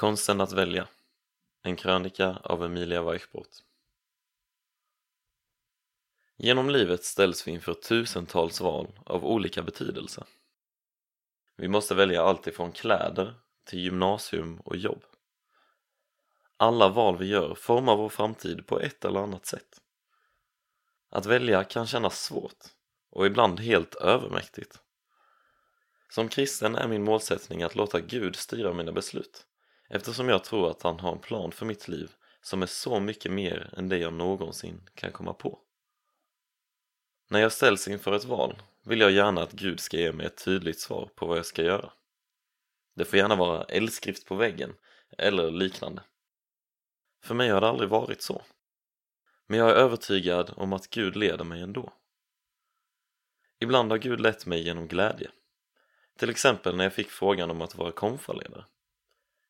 Konsten att välja. En krönika av Emilia Weichburt. Genom livet ställs vi inför tusentals val av olika betydelse. Vi måste välja allt ifrån kläder till gymnasium och jobb. Alla val vi gör formar vår framtid på ett eller annat sätt. Att välja kan kännas svårt och ibland helt övermäktigt. Som kristen är min målsättning att låta Gud styra mina beslut, eftersom jag tror att han har en plan för mitt liv som är så mycket mer än det jag någonsin kan komma på. När jag ställs inför ett val vill jag gärna att Gud ska ge mig ett tydligt svar på vad jag ska göra. Det får gärna vara eldskrift på väggen eller liknande. För mig har det aldrig varit så. Men jag är övertygad om att Gud leder mig ändå. Ibland har Gud lett mig genom glädje. Till exempel när jag fick frågan om att vara konfaledare.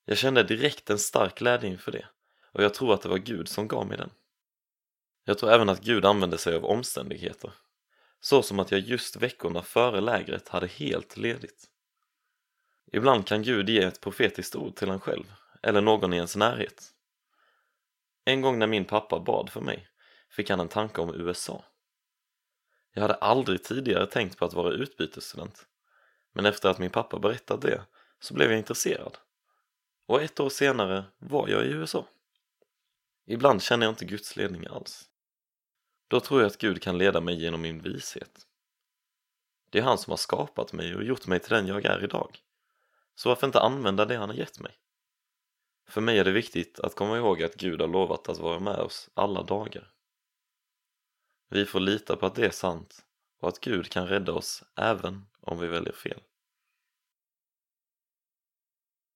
Jag kände direkt en stark glädje inför det, och jag tror att det var Gud som gav mig den. Jag tror även att Gud använde sig av omständigheter, så som att jag just veckorna före lägret hade helt ledigt. Ibland kan Gud ge ett profetiskt ord till en själv, eller någon i ens närhet. En gång när min pappa bad för mig fick han en tanke om USA. Jag hade aldrig tidigare tänkt på att vara utbytesstudent, men efter att min pappa berättade det så blev jag intresserad. Och 1 år senare var jag i USA. Ibland känner jag inte Guds ledning alls. Då tror jag att Gud kan leda mig genom min vishet. Det är han som har skapat mig och gjort mig till den jag är idag. Så varför inte använda det han har gett mig? För mig är det viktigt att komma ihåg att Gud har lovat att vara med oss alla dagar. Vi får lita på att det är sant och att Gud kan rädda oss även om vi väljer fel.